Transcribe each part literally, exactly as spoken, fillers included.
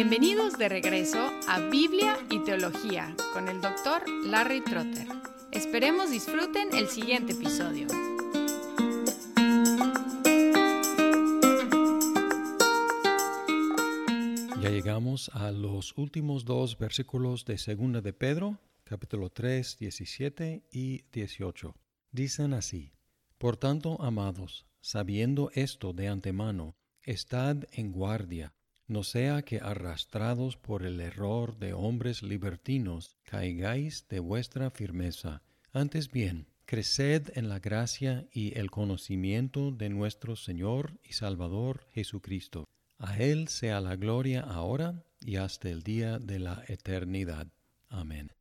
Bienvenidos de regreso a Biblia y Teología con el doctor Larry Trotter. Esperemos disfruten el siguiente episodio. Ya llegamos a los últimos dos versículos de segunda de Pedro, capítulo tres, diecisiete y dieciocho. Dicen así: Por tanto, amados, sabiendo esto de antemano, estad en guardia, no sea que arrastrados por el error de hombres libertinos caigáis de vuestra firmeza. Antes bien, creced en la gracia y el conocimiento de nuestro Señor y Salvador Jesucristo. A Él sea la gloria ahora y hasta el día de la eternidad. Amén.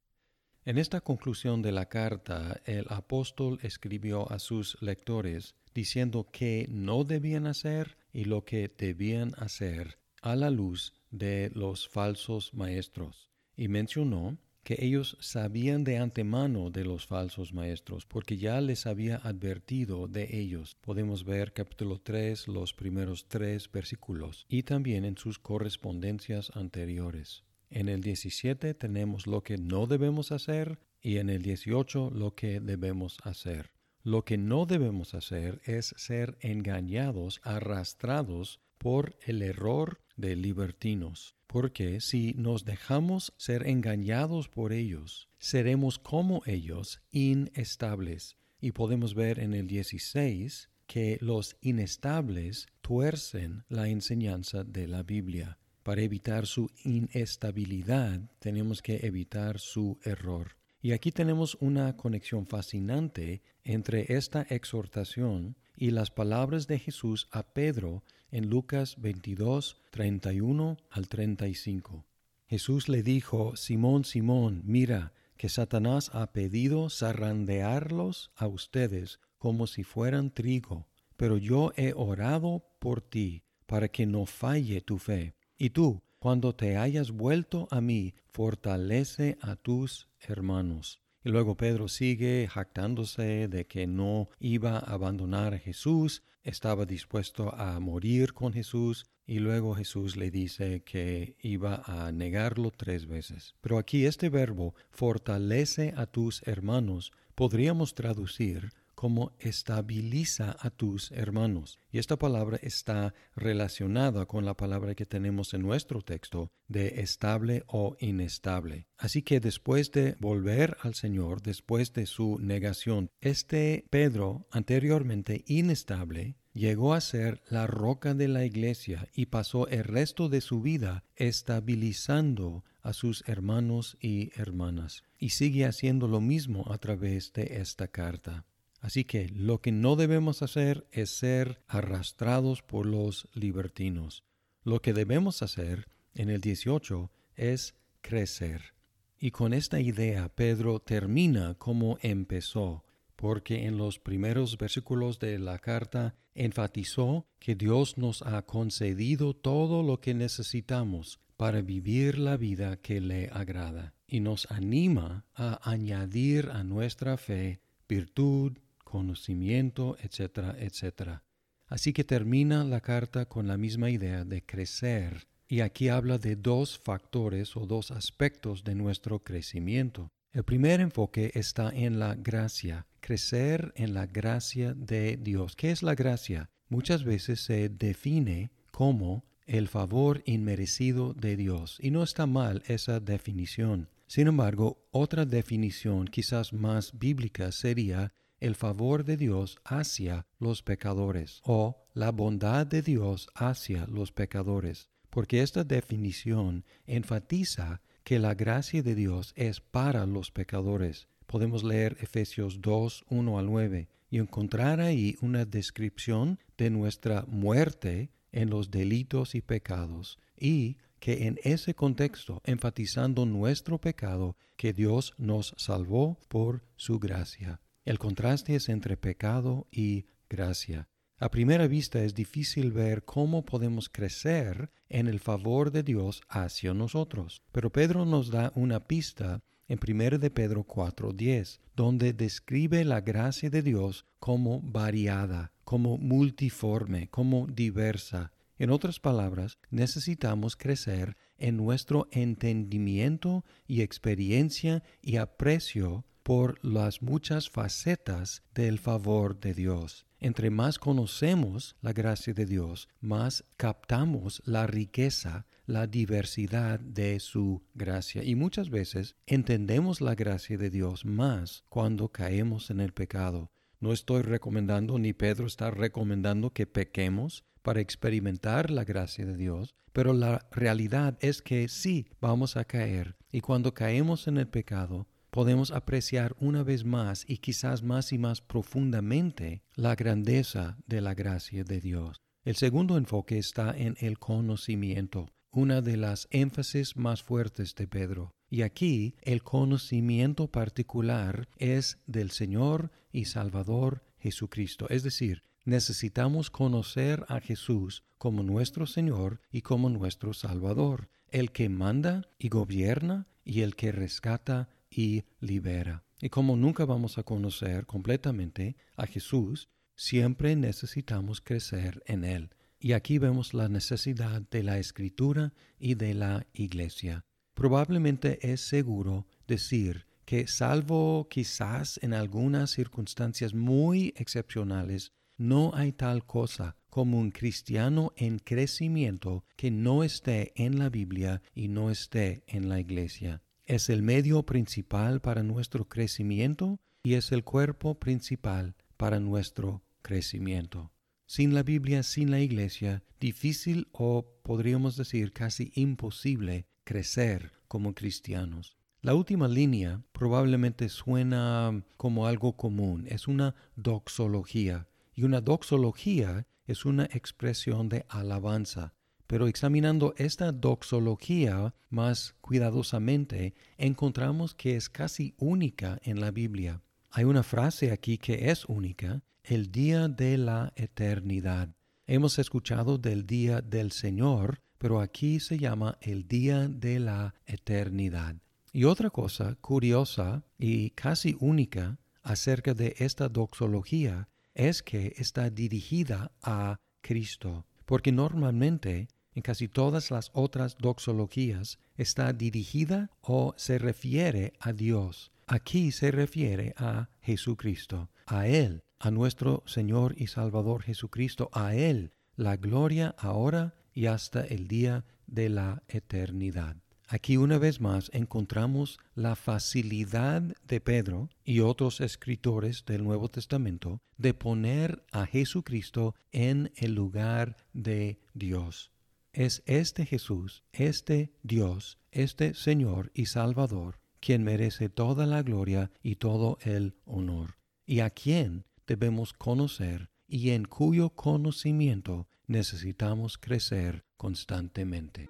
En esta conclusión de la carta, el apóstol escribió a sus lectores diciendo qué no debían hacer y lo que debían hacer a la luz de los falsos maestros, y mencionó que ellos sabían de antemano de los falsos maestros, porque ya les había advertido de ellos. Podemos ver capítulo tres, los primeros tres versículos, y también en sus correspondencias anteriores. En el diecisiete tenemos lo que no debemos hacer, y en el dieciocho lo que debemos hacer. Lo que no debemos hacer es ser engañados, arrastrados por el error de libertinos, porque si nos dejamos ser engañados por ellos, seremos como ellos, inestables. Y podemos ver en el dieciséis que los inestables tuercen la enseñanza de la Biblia. Para evitar su inestabilidad, tenemos que evitar su error. Y aquí tenemos una conexión fascinante entre esta exhortación y las palabras de Jesús a Pedro en Lucas veintidós, treinta y uno al treinta y cinco. Jesús le dijo: Simón, Simón, mira que Satanás ha pedido zarandearlos a ustedes como si fueran trigo, pero yo he orado por ti para que no falle tu fe. Y tú, cuando te hayas vuelto a mí, fortalece a tus hermanos. Y luego Pedro sigue jactándose de que no iba a abandonar a Jesús, estaba dispuesto a morir con Jesús, y luego Jesús le dice que iba a negarlo tres veces. Pero aquí este verbo, fortalece a tus hermanos, podríamos traducir como estabiliza a tus hermanos. Y esta palabra está relacionada con la palabra que tenemos en nuestro texto de estable o inestable. Así que después de volver al Señor, después de su negación, este Pedro, anteriormente inestable, llegó a ser la roca de la iglesia y pasó el resto de su vida estabilizando a sus hermanos y hermanas. Y sigue haciendo lo mismo a través de esta carta. Así que lo que no debemos hacer es ser arrastrados por los libertinos. Lo que debemos hacer en el dieciocho es crecer. Y con esta idea Pedro termina como empezó, porque en los primeros versículos de la carta enfatizó que Dios nos ha concedido todo lo que necesitamos para vivir la vida que le agrada, y nos anima a añadir a nuestra fe virtud, conocimiento, etcétera, etcétera. Así que termina la carta con la misma idea de crecer, y aquí habla de dos factores o dos aspectos de nuestro crecimiento. El primer enfoque está en la gracia, crecer en la gracia de Dios. ¿Qué es la gracia? Muchas veces se define como el favor inmerecido de Dios, y no está mal esa definición. Sin embargo, otra definición quizás más bíblica sería el favor de Dios hacia los pecadores o la bondad de Dios hacia los pecadores, porque esta definición enfatiza que la gracia de Dios es para los pecadores. Podemos leer Efesios dos, uno al nueve y encontrar ahí una descripción de nuestra muerte en los delitos y pecados, y que en ese contexto, enfatizando nuestro pecado, que Dios nos salvó por su gracia. El contraste es entre pecado y gracia. A primera vista es difícil ver cómo podemos crecer en el favor de Dios hacia nosotros, pero Pedro nos da una pista en primera de Pedro cuatro diez, donde describe la gracia de Dios como variada, como multiforme, como diversa. En otras palabras, necesitamos crecer en nuestro entendimiento y experiencia y aprecio por las muchas facetas del favor de Dios. Entre más conocemos la gracia de Dios, más captamos la riqueza, la diversidad de su gracia. Y muchas veces entendemos la gracia de Dios más cuando caemos en el pecado. No estoy recomendando, ni Pedro está recomendando que pequemos para experimentar la gracia de Dios, pero la realidad es que sí vamos a caer. Y cuando caemos en el pecado, podemos apreciar una vez más y quizás más y más profundamente la grandeza de la gracia de Dios. El segundo enfoque está en el conocimiento, una de las énfasis más fuertes de Pedro. Y aquí el conocimiento particular es del Señor y Salvador Jesucristo. Es decir, necesitamos conocer a Jesús como nuestro Señor y como nuestro Salvador, el que manda y gobierna y el que rescata y libera. Y como nunca vamos a conocer completamente a Jesús, siempre necesitamos crecer en Él. Y aquí vemos la necesidad de la Escritura y de la Iglesia. Probablemente es seguro decir que, salvo quizás en algunas circunstancias muy excepcionales, no hay tal cosa como un cristiano en crecimiento que no esté en la Biblia y no esté en la Iglesia. Es el medio principal para nuestro crecimiento y es el cuerpo principal para nuestro crecimiento. Sin la Biblia, sin la Iglesia, difícil o podríamos decir casi imposible crecer como cristianos. La última línea probablemente suena como algo común, es una doxología. Y una doxología es una expresión de alabanza. Pero examinando esta doxología más cuidadosamente, encontramos que es casi única en la Biblia. Hay una frase aquí que es única, el día de la eternidad. Hemos escuchado del día del Señor, pero aquí se llama el día de la eternidad. Y otra cosa curiosa y casi única acerca de esta doxología es que está dirigida a Cristo, porque normalmente en casi todas las otras doxologías está dirigida o se refiere a Dios. Aquí se refiere a Jesucristo, a Él, a nuestro Señor y Salvador Jesucristo, a Él, la gloria ahora y hasta el día de la eternidad. Aquí una vez más encontramos la facilidad de Pedro y otros escritores del Nuevo Testamento de poner a Jesucristo en el lugar de Dios. Es este Jesús, este Dios, este Señor y Salvador, quien merece toda la gloria y todo el honor, y a quien debemos conocer y en cuyo conocimiento necesitamos crecer constantemente.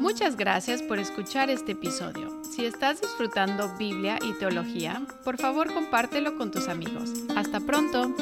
Muchas gracias por escuchar este episodio. Si estás disfrutando Biblia y Teología, por favor compártelo con tus amigos. ¡Hasta pronto!